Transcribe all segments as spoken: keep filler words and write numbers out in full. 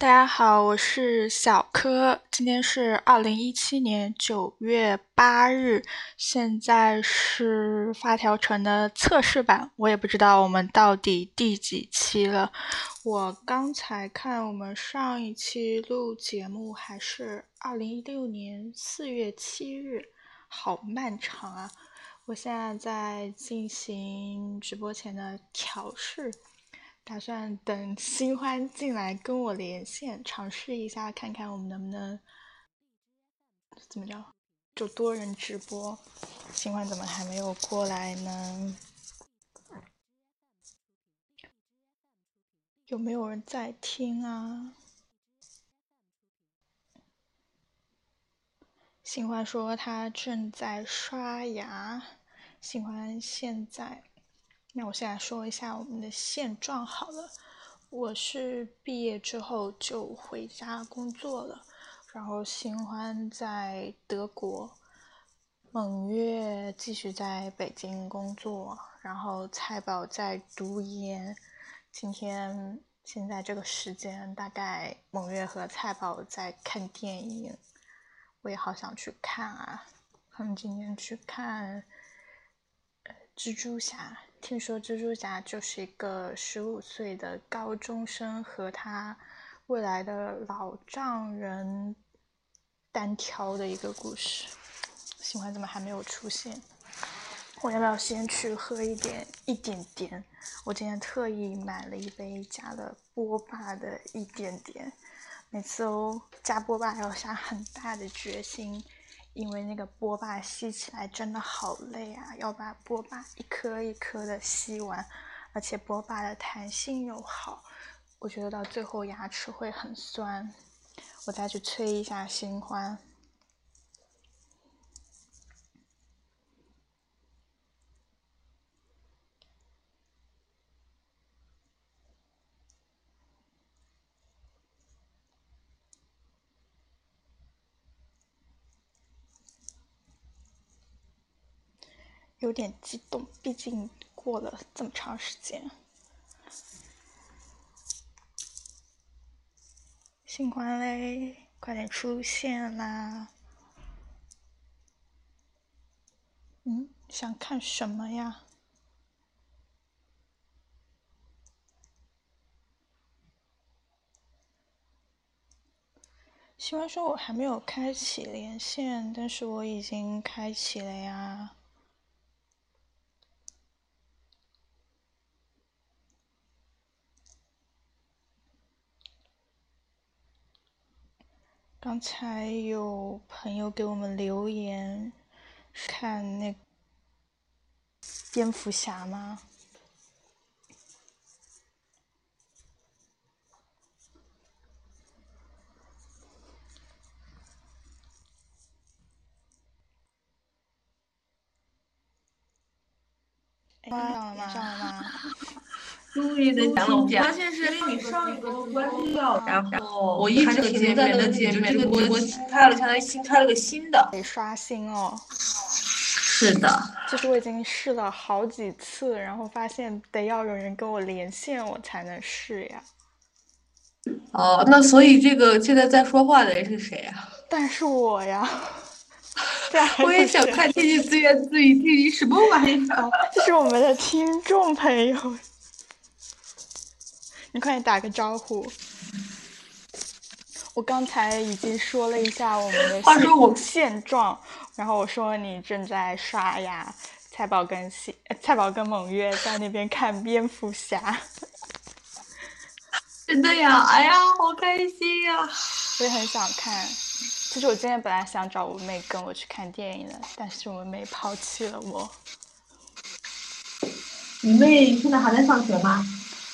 大家好，我是小柯，今天是二零一七年九月八日，现在是发条城的测试版，我也不知道我们到底第几期了。我刚才看我们上一期录节目还是二零一六年四月七日，好漫长啊。我现在在进行直播前的调试，打算等新欢进来跟我连线，尝试一下看看我们能不能怎么着就多人直播。新欢怎么还没有过来呢？有没有人在听啊？新欢说他正在刷牙。新欢现在那我先来说一下我们的现状好了。我是毕业之后就回家工作了，然后新欢在德国，蒙月继续在北京工作，然后蔡宝在读研。今天现在这个时间大概蒙月和蔡宝在看电影，我也好想去看啊。他们今天去看蜘蛛侠，听说蜘蛛侠就是一个十五岁的高中生和他未来的老丈人单挑的一个故事。喜欢怎么还没有出现？我要不要先去喝一点一点点？我今天特意买了一杯加了波霸的一点点，每次哦加波霸要下很大的决心。因为那个波霸吸起来真的好累啊，要把波霸一颗一颗的吸完，而且波霸的弹性又好，我觉得到最后牙齿会很酸。我再去催一下新欢。有点激动，毕竟过了这么长时间。新欢嘞，快点出现啦！嗯，想看什么呀？新欢说我还没有开启连线，但是我已经开启了呀。刚才有朋友给我们留言，看那蝙蝠侠吗？上了吗？上了吗？终于能讲了，我发现是你上一个关掉，然后我一直停在那个界面，这个我新开了，相当于新开了个新的，得刷新哦。是的，就是我已经试了好几次，然后发现得要有人跟我连线，我才能试呀。哦，那所以这个现在在说话的人是谁呀？但是我呀。我也想看天气资源自己地理什么玩意儿、啊、这是我们的听众朋友，你快点打个招呼。我刚才已经说了一下我们的现状，然后我说你正在刷牙，蔡宝跟西蔡宝跟蒙月在那边看蝙蝠侠。真的呀，哎呀好开心呀、啊！我也很想看。其实我今天本来想找我妹跟我去看电影的，但是我妹抛弃了我。你妹现在还在上学吗？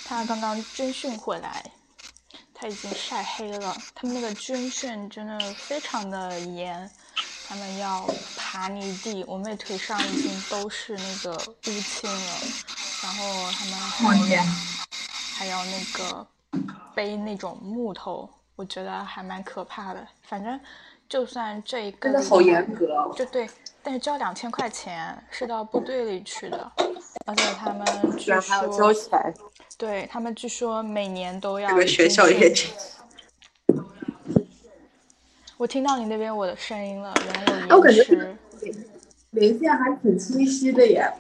她刚刚军训回来，她已经晒黑了。他们那个军训真的非常的严，他们要爬泥地，我妹腿上已经都是那个乌青了，然后他们还还要那个背那种木头。我觉得还蛮可怕的，反正就算这一个真的好严格、哦，就对，但是交两千块钱是到部队里去的，而且他们居然还要交钱，对他们据说每年都要这个学校也我听到你那边我的声音了，原来我也是。啊，我感觉连线还挺清晰的耶。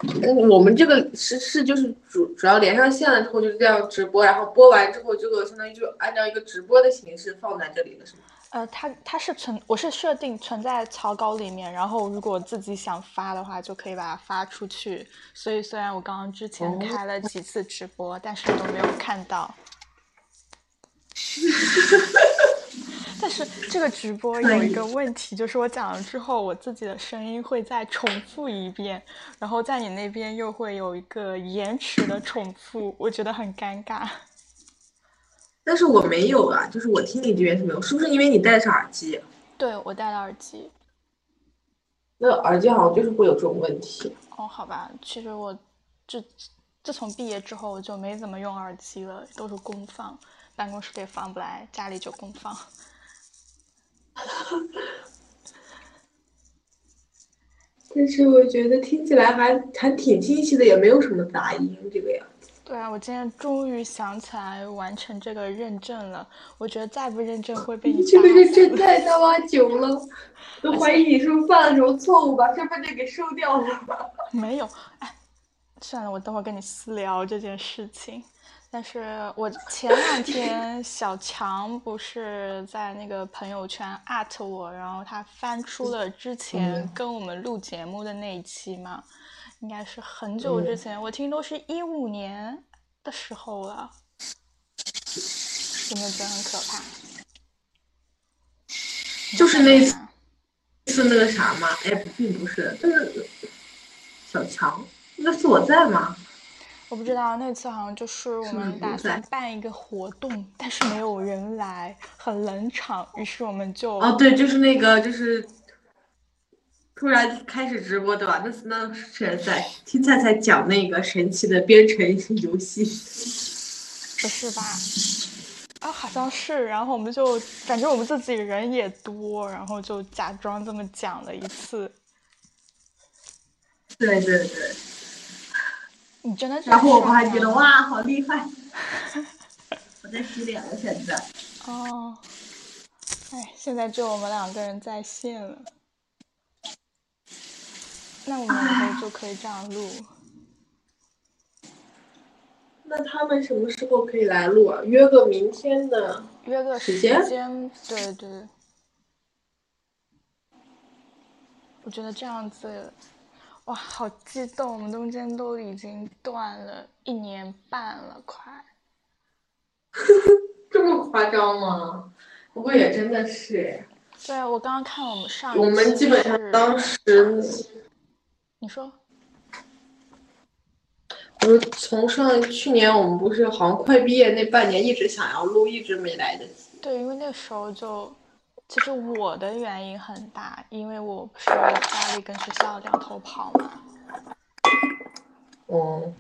我们这个是是就是主主要连上线了之后就是这样直播，然后播完之后这个相当于就按照一个直播的形式放在这里了，是吗？呃，它它是存，我是设定存在草稿里面，然后如果自己想发的话就可以把它发出去。所以虽然我刚刚之前开了几次直播，嗯、但是都没有看到。但是这个直播有一个问题，就是我讲了之后我自己的声音会再重复一遍，然后在你那边又会有一个延迟的重复，我觉得很尴尬。但是我没有啊，就是我听你这边是没有，是不是因为你戴上耳机？对，我戴了耳机。那耳机好像就是会有这种问题。哦，好吧，其实我自自从毕业之后我就没怎么用耳机了，都是公放，办公室里放不来，家里就公放。但是我觉得听起来还还挺清晰的，也没有什么杂音这个样子。对啊，我今天终于想起来完成这个认证了，我觉得再不认证会被你这个认证太他妈久了，都怀疑你是不是犯了什么错误，把身份证给收掉了。没有，哎，算了，我等会跟你私聊这件事情。但是我前两天小强不是在那个朋友圈at我，然后他翻出了之前跟我们录节目的那一期嘛，应该是很久之前，我听都是一五年的时候了，有没有觉得很可怕？就是那次那个啥嘛，哎，并不是，就是小强，那次我在吗？我不知道，那次好像就是我们打算办一个活动，但是没有人来，很冷场，于是我们就哦对，就是那个就是突然开始直播对吧？那次那是在听菜菜讲那个神奇的编程游戏，不是吧？啊，好像是。然后我们就反正我们自己人也多，然后就假装这么讲了一次。对对对。你真的是，然后我还觉得哇，好厉害！我在洗脸了，现在。哦，哎，现在只有我们两个人在线了，那我们以后就可以这样录。那他们什么时候可以来录啊？约个明天的，约个时间？时间，对对。我觉得这样子。哇，好激动！我们中间都已经断了一年半了，快。这么夸张吗？不过也真的是。对，我刚刚看我们上一期。我们基本上当时。你说。我说从上去年我们不是好像快毕业那半年一直想要录，一直没来得及。对，因为那时候就。其实我的原因很大，因为我不是家里跟学校两头跑嘛。哦，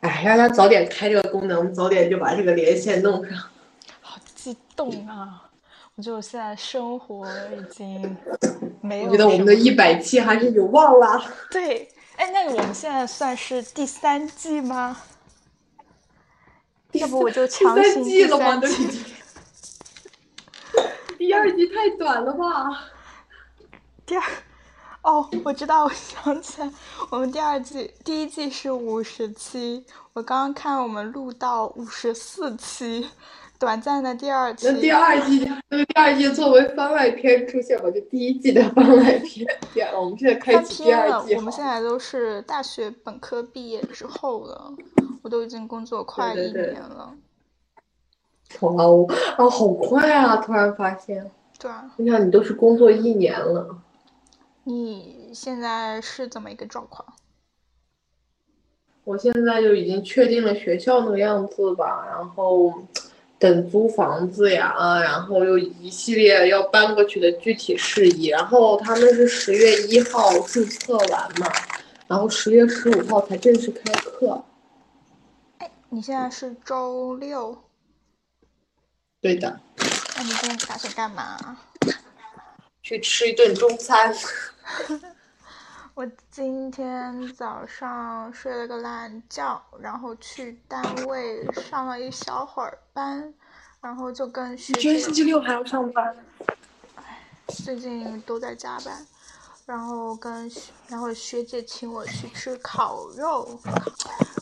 哎，让他早点开这个功能，早点就把这个连线弄上。好激动啊！我觉得我现在生活已经没有。我觉得我们的一百期还是有望啦。对，哎，那我们现在算是第三季吗？要不我就强行第三季了吗？都已经。第二集太短了吧？第二，哦，我知道，我想起来，我们第二季，第一季是五十期，我刚刚看我们录到五十四期，短暂的第二期。那第二季，那第二季作为番外篇出现吧，就第一季的番外篇。我们现在开启第二季。我们现在都是大学本科毕业之后了，我都已经工作快一年了。对对对，哇哦，啊，好快啊！突然发现，对啊，你看你都是工作一年了，你现在是怎么一个状况？我现在就已经确定了学校那个样子吧，然后等租房子呀，然后又一系列要搬过去的具体事宜。然后他们是十月一号注册完嘛，然后十月十五号才正式开课。哎，你现在是周六。对的。那你今天打算干嘛？去吃一顿中餐。我今天早上睡了个懒觉，然后去单位上了一小会儿班，然后就跟学姐。你今天星期六还要上班？最近都在加班，然后跟然后学姐请我去吃烤肉，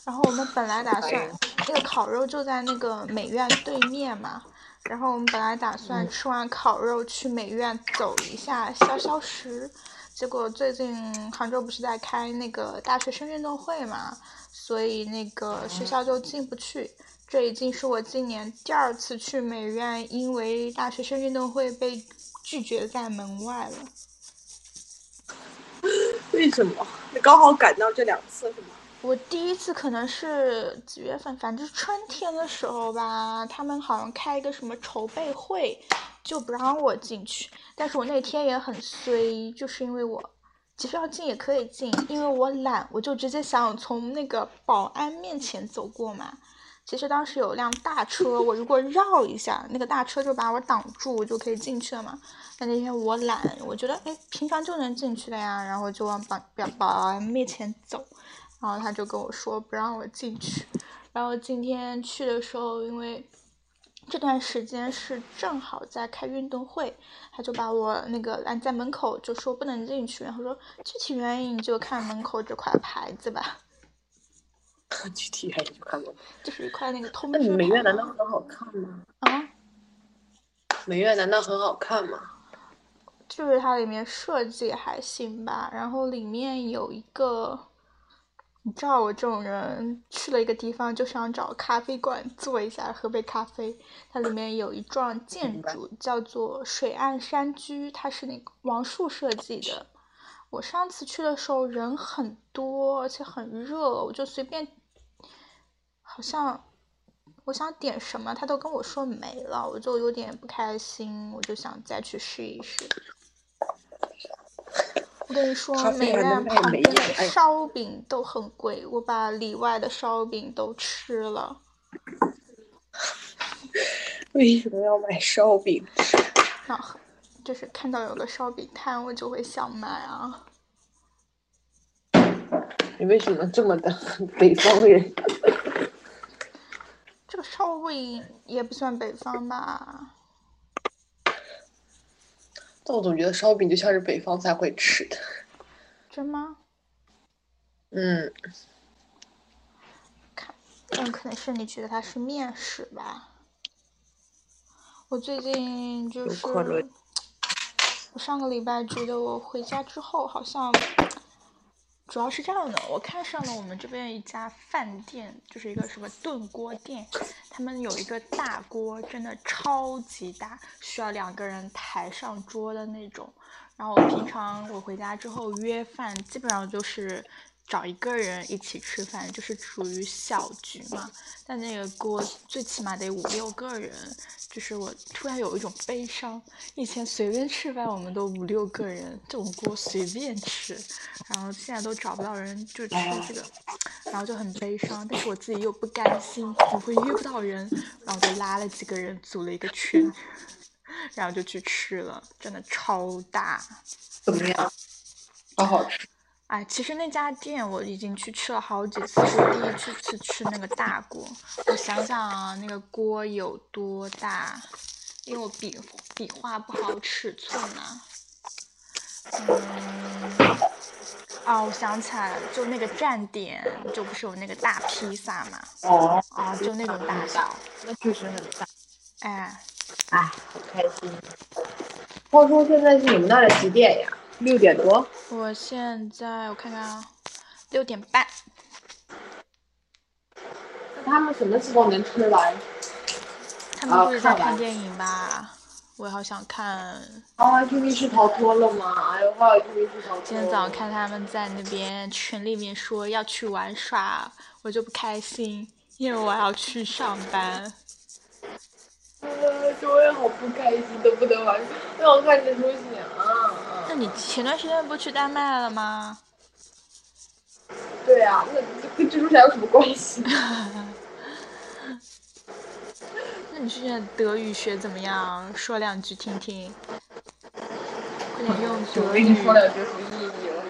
然后我们本来打算那个烤肉就在那个美院对面嘛，然后我们本来打算吃完烤肉去美院走一下消消食，结果最近杭州不是在开那个大学生运动会嘛，所以那个学校就进不去。这已经是我今年第二次去美院，因为大学生运动会被拒绝在门外了。为什么？你刚好赶到这两次是吗？我第一次可能是几月份，反正春天的时候吧，他们好像开一个什么筹备会，就不让我进去。但是我那天也很衰，就是因为我其实要进也可以进，因为我懒，我就直接想从那个保安面前走过嘛。其实当时有辆大车，我如果绕一下，那个大车就把我挡住，我就可以进去了嘛。但那天我懒，我觉得哎，平常就能进去的呀，然后就往保保安面前走，然后他就跟我说不让我进去。然后今天去的时候，因为这段时间是正好在开运动会，他就把我那个拦在门口，就说不能进去，然后说具体原因你就看门口这块牌子吧。具体还是看过，就是一块那个通知牌。那美院难道很好看吗？啊？美院难道很好看吗？就是它里面设计还行吧，然后里面有一个，你知道我这种人去了一个地方就想找咖啡馆坐一下喝杯咖啡。它里面有一幢建筑叫做水岸山居，它是那个王树设计的。我上次去的时候人很多，而且很热，我就随便，好像我想点什么，他都跟我说没了，我就有点不开心，我就想再去试一试。我跟你说，美院旁边的烧饼都很贵，我把里外的烧饼都吃了。为什么要买烧饼？啊就是看到有个烧饼摊，我就会想买啊。你为什么这么的北方人？这个烧饼也不算北方吧？但我总觉得烧饼就像是北方才会吃的。真吗？嗯。看，但可能是你觉得它是面食吧？我最近就是。我上个礼拜觉得我回家之后好像主要是这样的，我看上了我们这边一家饭店，就是一个什么炖锅店，他们有一个大锅，真的超级大，需要两个人抬上桌的那种。然后平常我回家之后约饭基本上就是找一个人一起吃饭，就是属于小局嘛，但那个锅最起码得五六个人，就是我突然有一种悲伤，以前随便吃饭我们都五六个人，这种锅随便吃，然后现在都找不到人就吃这个，然后就很悲伤，但是我自己又不甘心，怎么会约不到人，然后就拉了几个人组了一个群，然后就去吃了，真的超大。怎么样？好好吃。哎，其实那家店我已经去吃了好几次，我第一次吃那个大锅，我想想啊，那个锅有多大？因为我比比划不好尺寸啊。嗯，啊，我想起来了，就那个站点，就不是有那个大披萨嘛？哦。啊，就那种大小。那确实很大。哎。哎，好开心。话说现在是你们那里几点呀？六点多，我现在我看看啊，六点半。那他们什么时候能吃完？他们不是在看电影吧？啊、我好想看。啊，去密室逃脱了吗？哎呦，我要去密室逃脱。今天早上看他们在那边群里面说要去玩耍，我就不开心，因为我要去上班。呃，我也好不开心，都不能玩耍，让我看着出行啊。那你前段时间不去丹麦了吗？对啊，那跟蜘蛛侠有什么关系？那你现在德语学怎么样？说两句听听。快点用德语。说两句有什么意义了？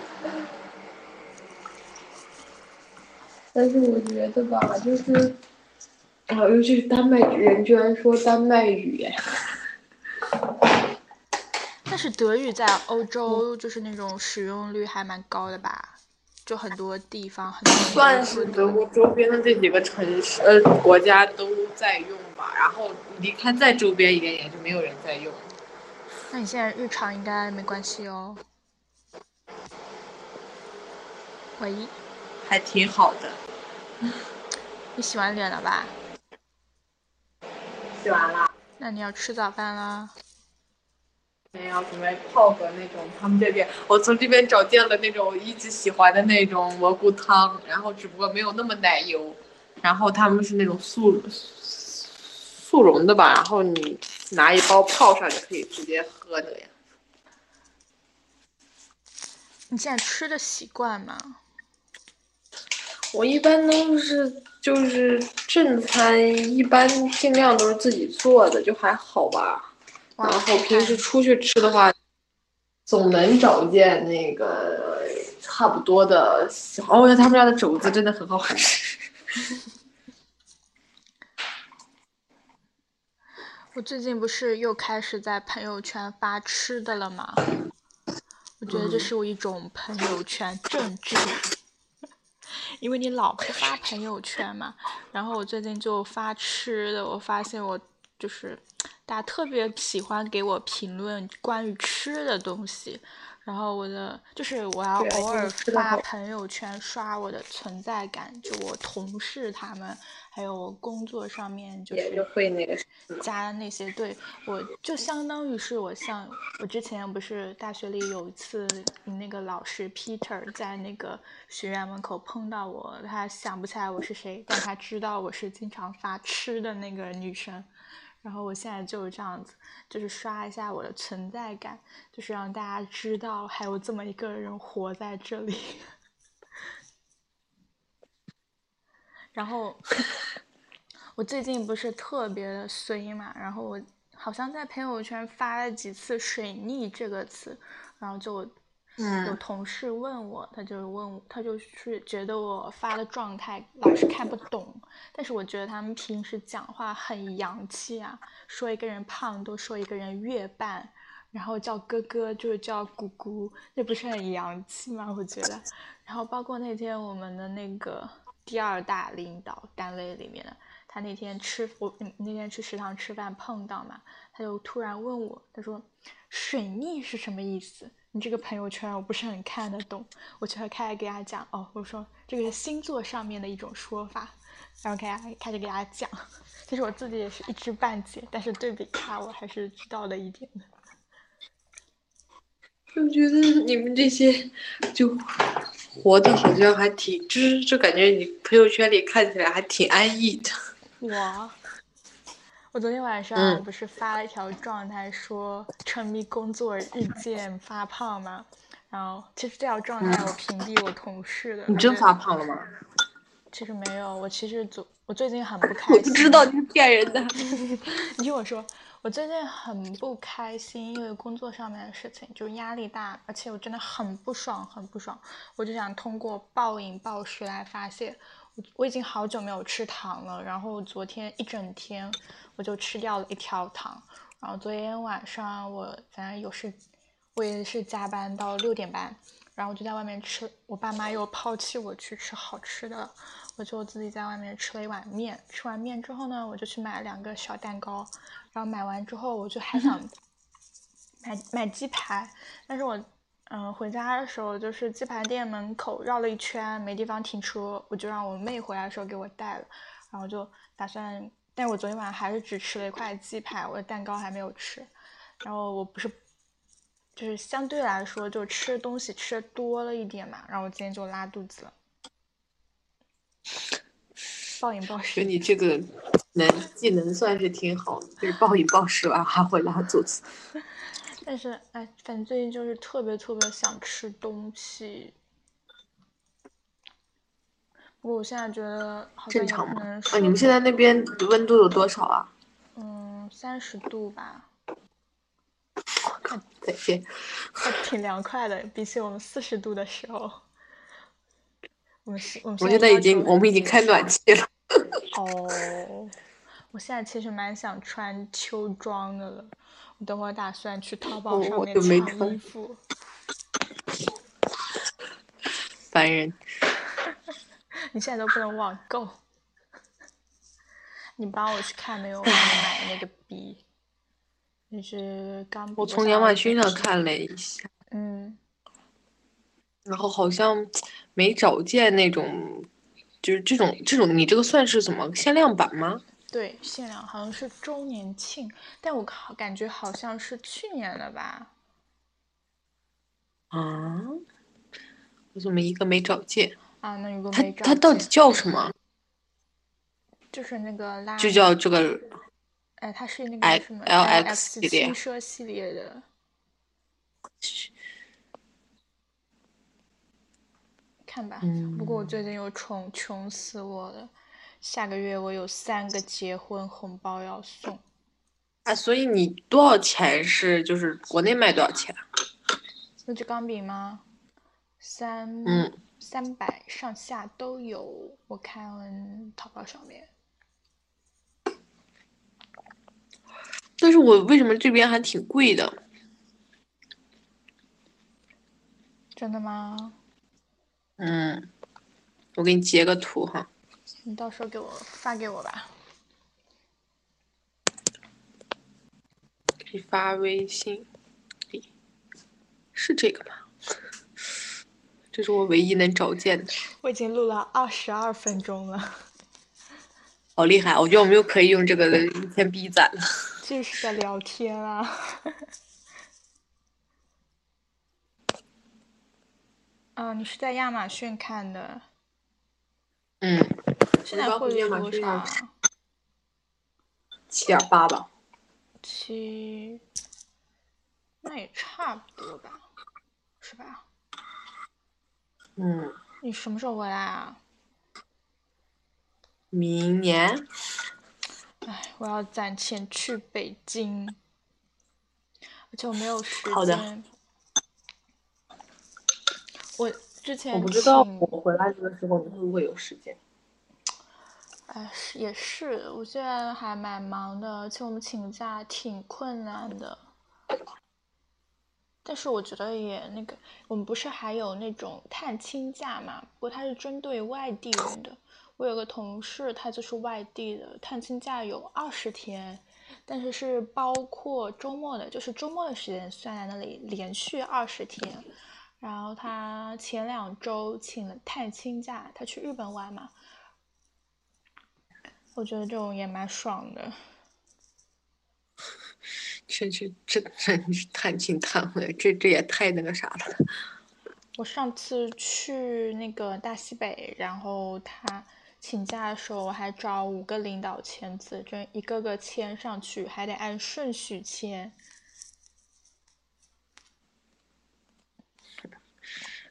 但是我觉得吧，就是，啊，尤其是丹麦人居然说丹麦语。但是德语在欧洲就是那种使用率还蛮高的吧？就很多地方，很多地方算是德国周边的这几个城市呃国家都在用吧，然后离开再周边一点也就没有人在用。那你现在日常应该没关系哦。喂，还挺好的。你洗完脸了吧？洗完了。那你要吃早饭了？要准备泡个那种他们这边，我从这边找见了那种一直喜欢的那种蘑菇汤，然后只不过没有那么奶油，然后他们是那种速速溶的吧，然后你拿一包泡上就可以直接喝那个样子。你现在吃的习惯吗？我一般都是就是正餐，一般尽量都是自己做的，就还好吧。然后平时出去吃的话，总能找见那个差不多的。哦，他们家的肘子真的很好吃。我最近不是又开始在朋友圈发吃的了吗？我觉得这是我一种朋友圈政治，因为你老不发朋友圈嘛。然后我最近就发吃的，我发现我就是。大家特别喜欢给我评论关于吃的东西，然后我的就是我要偶尔发朋友圈刷我的存在感，就我同事他们还有我工作上面就是会那个加那些，对，我就相当于是我像我之前不是大学里有一次那个老师 Peter 在那个学院门口碰到我，他想不起来我是谁，但他知道我是经常发吃的那个女生。然后我现在就是这样子，就是刷一下我的存在感，就是让大家知道还有这么一个人活在这里。然后我最近不是特别的衰嘛，然后我好像在朋友圈发了几次水逆这个词，然后就有同事问我，他就问我，他就是觉得我发的状态老是看不懂，但是我觉得他们平时讲话很洋气啊，说一个人胖都说一个人月半，然后叫哥哥就是叫姑姑，这不是很洋气吗？我觉得。然后包括那天我们的那个第二大领导单位里面的，他那天吃我那天去食堂吃饭碰到嘛，他就突然问我，他说水逆是什么意思？你这个朋友圈我不是很看得懂，我就开始给他讲哦，我说这个是星座上面的一种说法，然后给他开始给他讲，其实我自己也是一知半解，但是对比他我还是知道了一点的。我觉得你们这些就活得好像还挺，就是就感觉你朋友圈里看起来还挺安逸的。我。我昨天晚上我不是发了一条状态说沉迷工作日渐发胖吗？然后其实这条状态我屏蔽我同事的。你真发胖了吗？其实没有，我其实昨我最近很不开心。我不知道你是骗人的。你听我说，我最近很不开心，因为工作上面的事情就压力大，而且我真的很不爽，很不爽。我就想通过暴饮暴食来发泄。我已经好久没有吃糖了，然后昨天一整天我就吃掉了一条糖，然后昨天晚上我反正有事，我也是加班到六点半，然后我就在外面吃，我爸妈又抛弃我去吃好吃的，我就自己在外面吃了一碗面，吃完面之后呢，我就去买两个小蛋糕，然后买完之后我就还想买买鸡排，但是我嗯，回家的时候就是鸡排店门口绕了一圈没地方停车，我就让我妹回来的时候给我带了，然后就打算，但是我昨天晚上还是只吃了一块鸡排，我的蛋糕还没有吃。然后我不是就是相对来说就吃东西吃多了一点嘛，然后我今天就拉肚子了，暴饮暴食。你这个能技能算是挺好的，就是暴饮暴食完还会拉肚子。但是哎，反正最近就是特别特别想吃东西。不过我现在觉得好像正常吗？啊，你们现在那边温度有多少啊？嗯，三十度吧。再见。还挺凉快的，比起我们四十度的时候。我们我们现在已经我们已经开暖气了。哦。我现在其实蛮想穿秋装的了，我等会打算去淘宝上面抢衣服。烦人！你现在都不能网购，你帮我去看没有？我买那个笔，就是钢笔。我从亚马逊上看了一下，嗯，然后好像没找见那种，就是这种这种，你这个算是什么限量版吗？对，限量好像是周年庆，但我感觉好像是去年了吧？啊？我怎么一个没找见啊？那一个没找见。它它到底叫什么？就是那个拉，就叫这个。哎，它是那个什么 L X 系列轻奢系列的。看吧，不过我最近又穷穷死我了。下个月我有三个结婚红包要送。啊，所以你多少钱是就是国内卖多少钱？那支钢笔吗？三嗯，三百上下都有，我看淘宝上面。但是我为什么这边还挺贵的？真的吗？嗯，我给你截个图哈。你到时候给我发给我吧。给发微信，是这个吧？这是我唯一能找见的。我已经录了二十二分钟了，好厉害！我觉得我们又可以用这个先逼攒了。这是在聊天啊。嗯、哦，你是在亚马逊看的？嗯。现在汇率多少？七点八吧。七，那也差不多吧，是吧？嗯，你什么时候回来啊？明年。哎，我要攒钱去北京，而且我没有时间。好的。我之前我不知道我回来的时候你会不会有时间。哎，也是，我现在还蛮忙的，而且我们请假挺困难的。但是我觉得也那个，我们不是还有那种探亲假嘛？不过它是针对外地人的。我有个同事，他就是外地的，探亲假有二十天，但是是包括周末的，就是周末的时间算在那里，连续二十天。然后他前两周请了探亲假，他去日本玩嘛。我觉得这种也蛮爽的。这这这真是探亲探回，这这也太那个啥了。我上次去那个大西北，然后他请假的时候，我还找五个领导签字，这一个个签上去，还得按顺序签。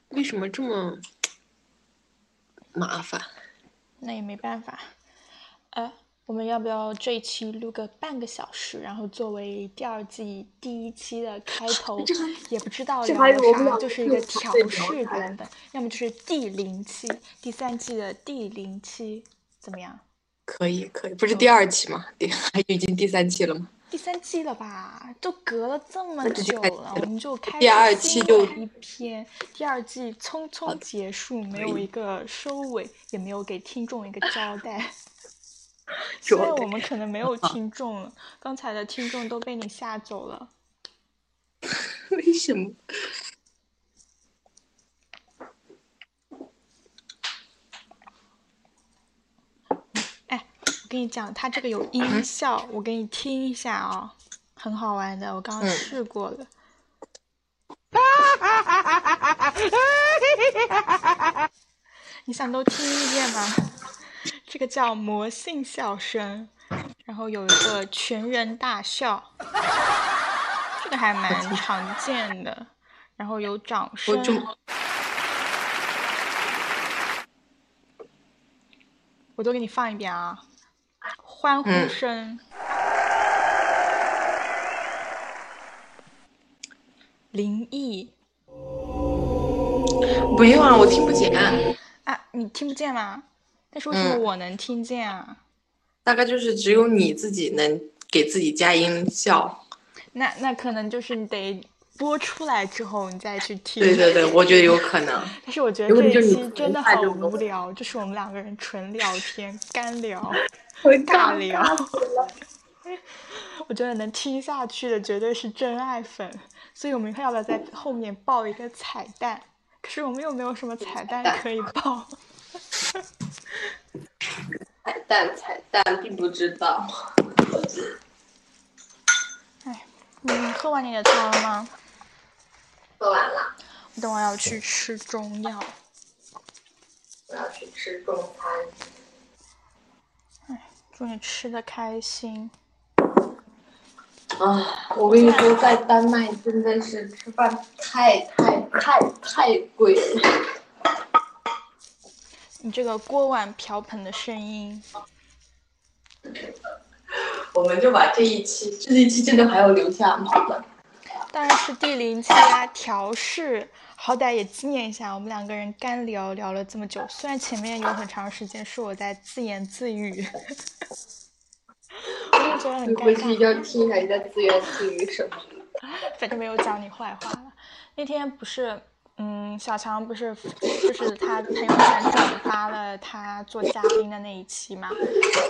为什么这么麻烦？那也没办法。哎。我们要不要这一期录个半个小时，然后作为第二季第一期的开头，也不知道聊啥，就是一个调试版本，要么就是第零期，第三季的第零期，怎么样？可以可以，不是第二期吗？对，已经第三期了吗？第三期了吧，都隔了这么久了，我们就开始新的一篇，第二季匆匆结束，没有一个收尾，也没有给听众一个交代。虽然我们可能没有听众了，刚才的听众都被你吓走了。为什么？哎，我跟你讲，它这个有音效，我给你听一下啊、哦，很好玩的，我刚刚试过了。嗯、你想都听一遍吗？这个叫魔性笑声，然后有一个全人大笑，这个还蛮常见的，然后有掌声。我都给你放一遍啊，欢呼声、嗯、灵异。不用啊，我听不见啊。你听不见吗？但是为什么我能听见啊？大概就是只有你自己能给自己加音效。那那可能就是你得播出来之后你再去听。对对对，我觉得有可能。但是我觉得这一期真的好无聊，就是我们两个人纯聊天干聊尬聊。我觉得能听下去的绝对是真爱粉，所以我们要不要在后面爆一个彩蛋？可是我们又没有什么彩蛋可以爆。彩蛋彩蛋并不知道。哎，你喝完你的汤了吗？喝完了。我等会要去吃中药。我要去吃中餐。哎，祝你吃的开心。啊，我跟你说，在丹麦真的是吃饭太太太太贵了。你这个锅碗瓢盆的声音，我们就把这一期，这一期真的还要留下吗？当然是第零期啦，调试，好歹也纪念一下我们两个人干聊聊了这么久。虽然前面有很长时间是我在自言自语。我觉得很尴尬，你回去一定要听一下你在自言自语什么。反正没有讲你坏话了。那天不是，嗯，小强不是就是他朋友圈转发了他做嘉宾的那一期嘛，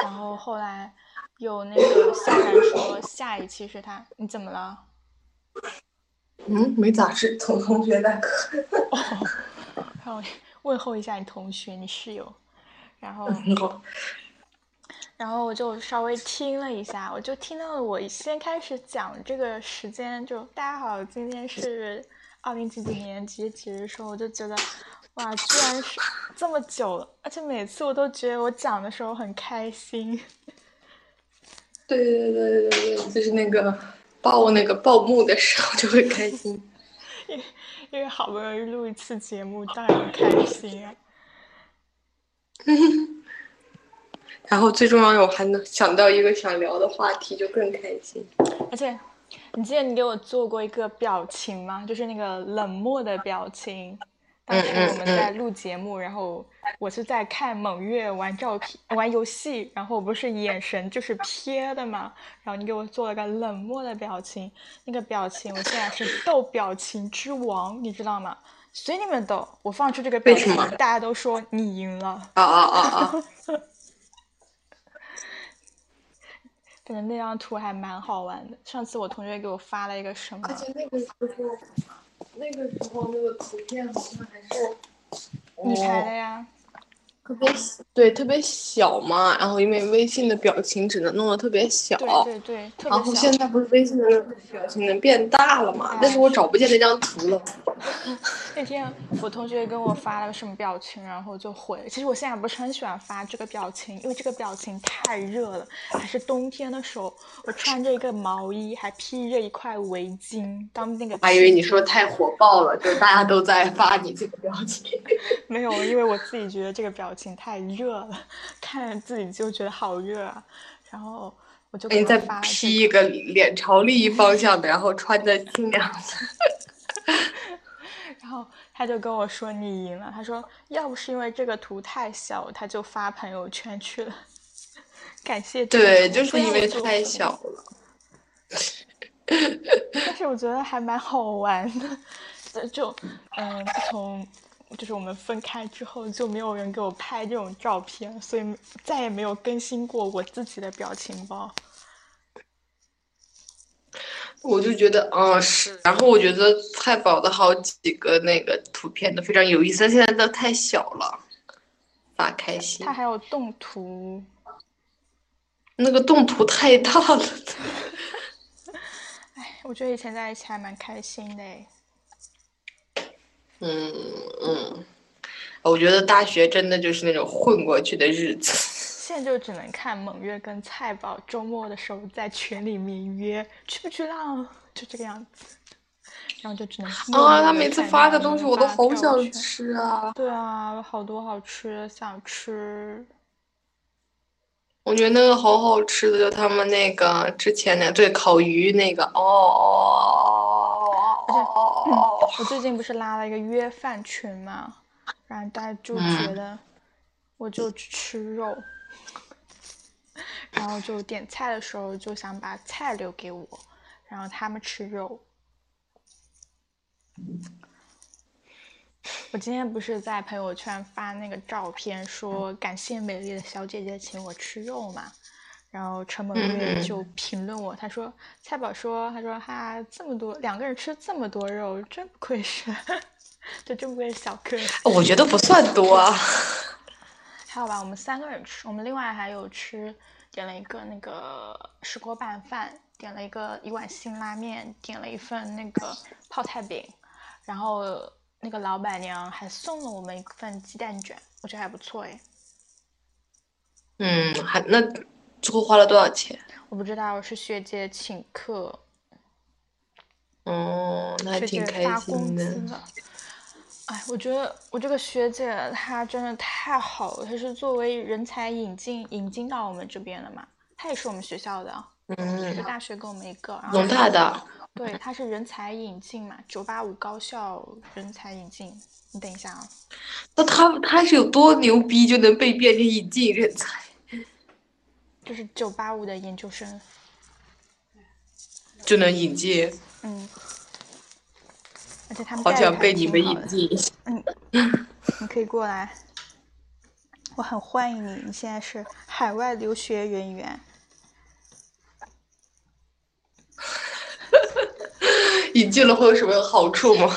然后后来有那个小然说下一期是他，你怎么了？嗯，没咋事，同同学在磕。哦，然后问候一下你同学，你室友，然后。嗯然后我就稍微听了一下，我就听到了我先开始讲这个时间，就大家好，今天是二零几几年几月几日的时候，我就觉得，哇，居然是这么久了，而且每次我都觉得我讲的时候很开心。对对对对对，就是那个报那个报幕的时候就会开心，因为因为好不容易录一次节目，当然开心啊。然后最重要的，我还能想到一个想聊的话题，就更开心。而且，你记得你给我做过一个表情吗？就是那个冷漠的表情。当时我们在录节目，嗯嗯嗯、然后我是在看蒙月玩照片、玩游戏，然后我不是眼神就是瞥的嘛，然后你给我做了个冷漠的表情，那个表情我现在是逗表情之王，你知道吗？随你们逗，我放出这个表情，大家都说你赢了。啊啊啊啊！可能那张图还蛮好玩的。上次我同学给我发了一个什么？而且那个时候，那个时候那个图片好像还是你拍的呀，特别对，特别小嘛。然后因为微信的表情只能弄得特别小，对对对，特别小。然后现在不是微信的表情能变大了嘛？哎、但是我找不见那张图了。那天我同学跟我发了个什么表情，然后就回。其实我现在不是很喜欢发这个表情，因为这个表情太热了，还是冬天的时候，我穿着一个毛衣，还披着一块围巾，当那个。还以为你说太火爆了，就大家都在发你这个表情。没有，因为我自己觉得这个表情太热了，看着自己就觉得好热啊，然后。我就给他发了这个、再披一个脸朝另一方向的，然后穿着清凉的。然后他就跟我说你赢了，他说要不是因为这个图太小，他就发朋友圈去了。感谢。对，就是因为太小了。但是我觉得还蛮好玩的，就嗯，自从就是我们分开之后，就没有人给我拍这种照片，所以再也没有更新过我自己的表情包。我就觉得，嗯，是。然后我觉得菜宝的好几个那个图片都非常有意思，现在都太小了，咋开心？他还有动图，那个动图太大了。哎，我觉得以前在一起还蛮开心的诶。嗯嗯，我觉得大学真的就是那种混过去的日子。现在就只能看蒙月跟菜宝周末的时候在群里面约去不去浪，就这个样子。然后就只能啊，他每次发的东西我都好想吃啊。对啊，好多好吃想吃。我觉得那个好好吃的，就他们那个之前的对烤鱼那个哦哦。嗯、我最近不是拉了一个约饭群嘛，然后大家就觉得我就吃肉，然后就点菜的时候就想把菜留给我，然后他们吃肉。我今天不是在朋友圈发那个照片说感谢美丽的小姐姐请我吃肉嘛，然后陈萌瑞就评论我，他说菜宝说他说哈这么多两个人吃这么多肉，真不愧是这真不愧是小哥。我觉得不算多啊。还有吧，我们三个人吃，我们另外还有吃点了一个那个石锅拌饭，点了一个一碗辛拉面，点了一份那个泡菜饼，然后那个老板娘还送了我们一份鸡蛋卷，我觉得还不错哎。嗯，还那最后花了多少钱？我不知道，我是学姐请客。哦，那还挺开心的。哎，我觉得我这个学姐她真的太好了，她是作为人才引进引进到我们这边的嘛，她也是我们学校的，嗯，是大学跟我们一个，然后农大的，对，她是人才引进嘛，九八五高校人才引进。你等一下啊，那她她是有多牛逼，就能被变成引进人才？就是九八五的研究生就能引进，嗯。而且他们好想被你们引进。嗯，你可以过来，我很欢迎你。你现在是海外留学人员，引进了会有什么好处吗？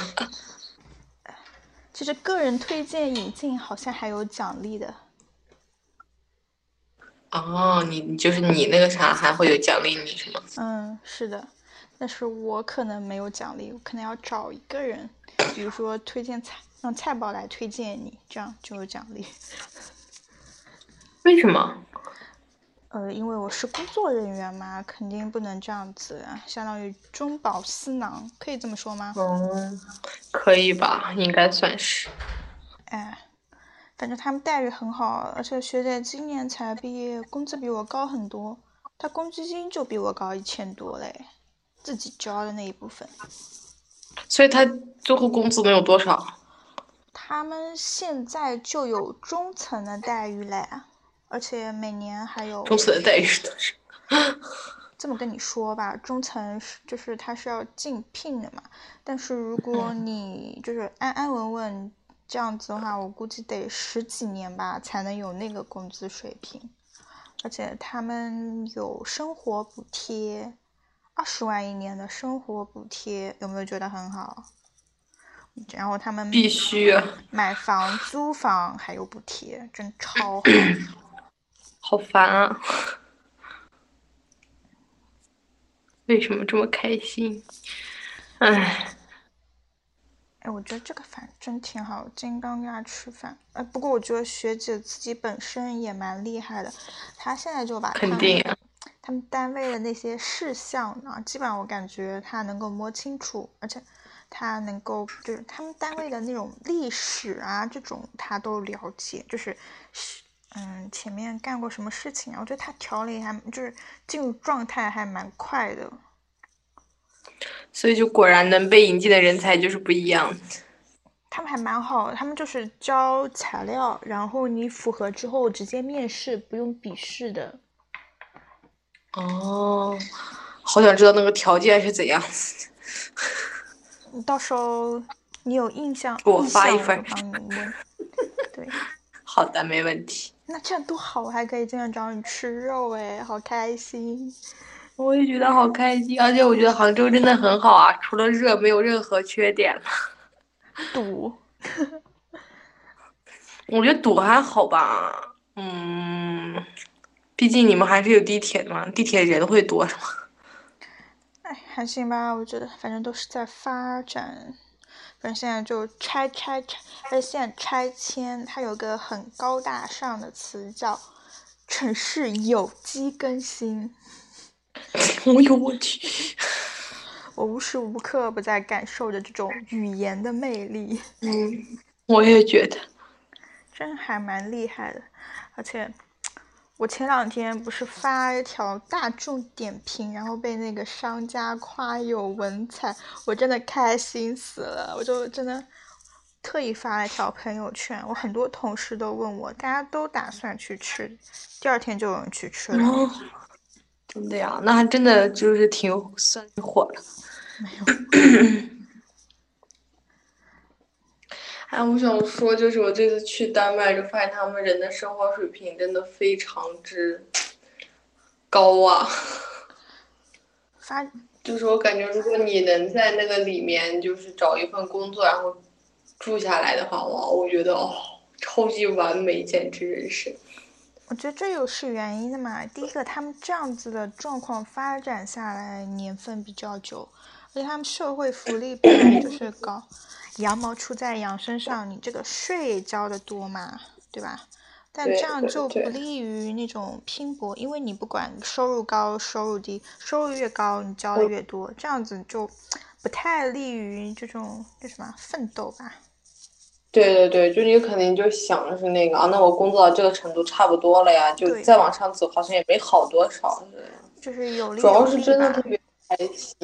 其实个人推荐引进好像还有奖励的。哦，你就是你那个啥还会有奖励你是吗？嗯，是的。但是我可能没有奖励，我可能要找一个人，比如说推荐菜，让菜宝来推荐你，这样就有奖励。为什么？呃，因为我是工作人员嘛，肯定不能这样子，相当于中饱私囊，可以这么说吗？嗯，可以吧，应该算是。哎，反正他们待遇很好，而且学姐今年才毕业，工资比我高很多，她公积金就比我高一千多嘞。自己交的那一部分，所以他最后工资能有多少？他们现在就有中层的待遇嘞，而且每年还有中层的待遇是多少？这么跟你说吧，中层就是他是要竞聘的嘛，但是如果你就是安安稳稳这样子的话，我估计得十几年吧才能有那个工资水平，而且他们有生活补贴。二十万一年的生活补贴有没有觉得很好？然后他们必须买房、租房还有补贴，真超好。好烦啊！为什么这么开心？哎，哎，我觉得这个饭真挺好。今天刚跟他吃饭，哎，不过我觉得学姐自己本身也蛮厉害的，她现在就把肯定。他们单位的那些事项呢，基本上我感觉他能够摸清楚，而且他能够就是他们单位的那种历史啊，这种他都了解，就是嗯前面干过什么事情啊，我觉得他条理还就是进入状态还蛮快的，所以就果然能被引进的人才就是不一样。他们还蛮好，他们就是交材料，然后你符合之后直接面试，不用笔试的。哦，好想知道那个条件是怎样子。你到时候你有印象，我发一份。对，好的，没问题。那这样多好，我还可以经常找你吃肉哎，好开心！我也觉得好开心，而且我觉得杭州真的很好啊，除了热没有任何缺点了。堵，我觉得堵还好吧，嗯。毕竟你们还是有地铁的嘛，地铁人会多是吗？哎，还行吧，我觉得反正都是在发展，反正现在就拆拆拆，而且现在拆迁，它有个很高大上的词叫“城市有机更新”。我有问题。我无时无刻不在感受着这种语言的魅力。嗯，我也觉得，真还蛮厉害的，而且。我前两天不是发一条大众点评，然后被那个商家夸有文采，我真的开心死了，我就真的特意发了一条朋友圈，我很多同事都问我，大家都打算去吃，第二天就有人去吃了。真的呀，那还真的就是挺算是火了。没有。哎，我想说，就是我这次去丹麦就发现他们人的生活水平真的非常之高啊！发就是我感觉，如果你能在那个里面就是找一份工作，然后住下来的话，哇，我觉得哦，超级完美，简直人生。我觉得这有是原因的嘛。第一个，他们这样子的状况发展下来年份比较久，而且他们社会福利本来就是高。羊毛出在羊身上，你这个税也交的多嘛，对吧？但这样就不利于那种拼搏，因为你不管收入高收入低，收入越高你交的越多，这样子就不太利于这种这什么奋斗吧。对对对，就你肯定就想的是那个啊，那我工作到这个程度差不多了呀，就再往上走好像也没好多少。就是有利有利吧。主要是真的特别开心。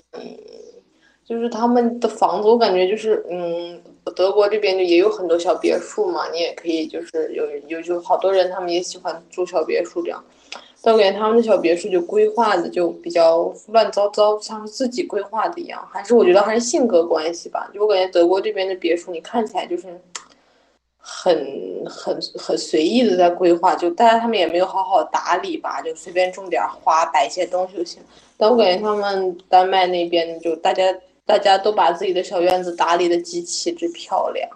就是他们的房子，我感觉就是，嗯，德国这边就也有很多小别墅嘛，你也可以就是有有有好多人他们也喜欢住小别墅这样，但我感觉他们的小别墅就规划的就比较乱糟糟，像是自己规划的一样，还是我觉得还是性格关系吧，就我感觉德国这边的别墅你看起来就是很很很随意的在规划，就大家他们也没有好好打理吧，就随便种点花摆些东西就行，但我感觉他们丹麦那边就大家。大家都把自己的小院子打理的极其之漂亮，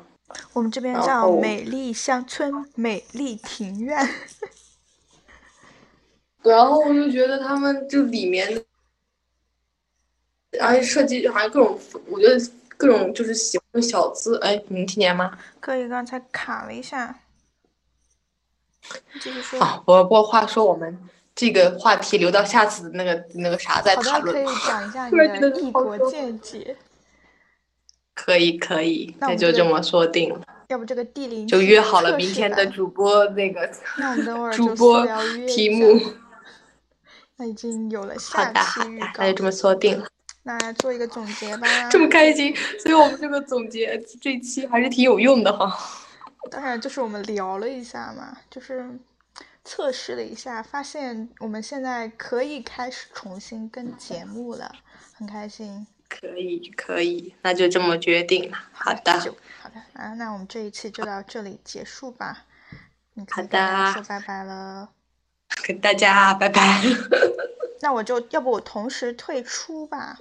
我们这边叫美丽乡村、美丽庭院。然后我就觉得他们就里面，而且设计好像各种，我觉得各种就是喜欢小资。哎，你能听见吗？可以，刚才卡了一下。继续说啊，我不过话说我们。这个话题留到下次的那个那个啥再谈论。好的，可以讲一下你的异国见解。可以可以，那就这么说定了。要不这个地理就约好了明天的主播那个。那我们等会儿主播题目。那已经有了下期预告。那就这么说定了。那做一个总结吧。这么开心，所以我们这个总结这期还是挺有用的哈。当然，就是我们聊了一下嘛，就是。测试了一下，发现我们现在可以开始重新跟节目了，很开心。可以可以，那就这么决定了。好的好的啊，那我们这一期就到这里结束吧。你可以跟大家说拜拜了。跟大家拜拜。那我就要不我同时退出吧。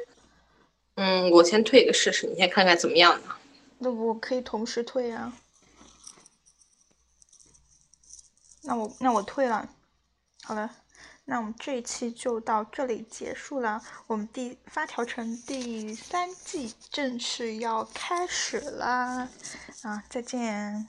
嗯，我先退个试试，你先看看怎么样呢？那我可以同时退啊。那我那我退了，好了，那我们这一期就到这里结束了。我们第发条城第三季正式要开始啦，啊，再见。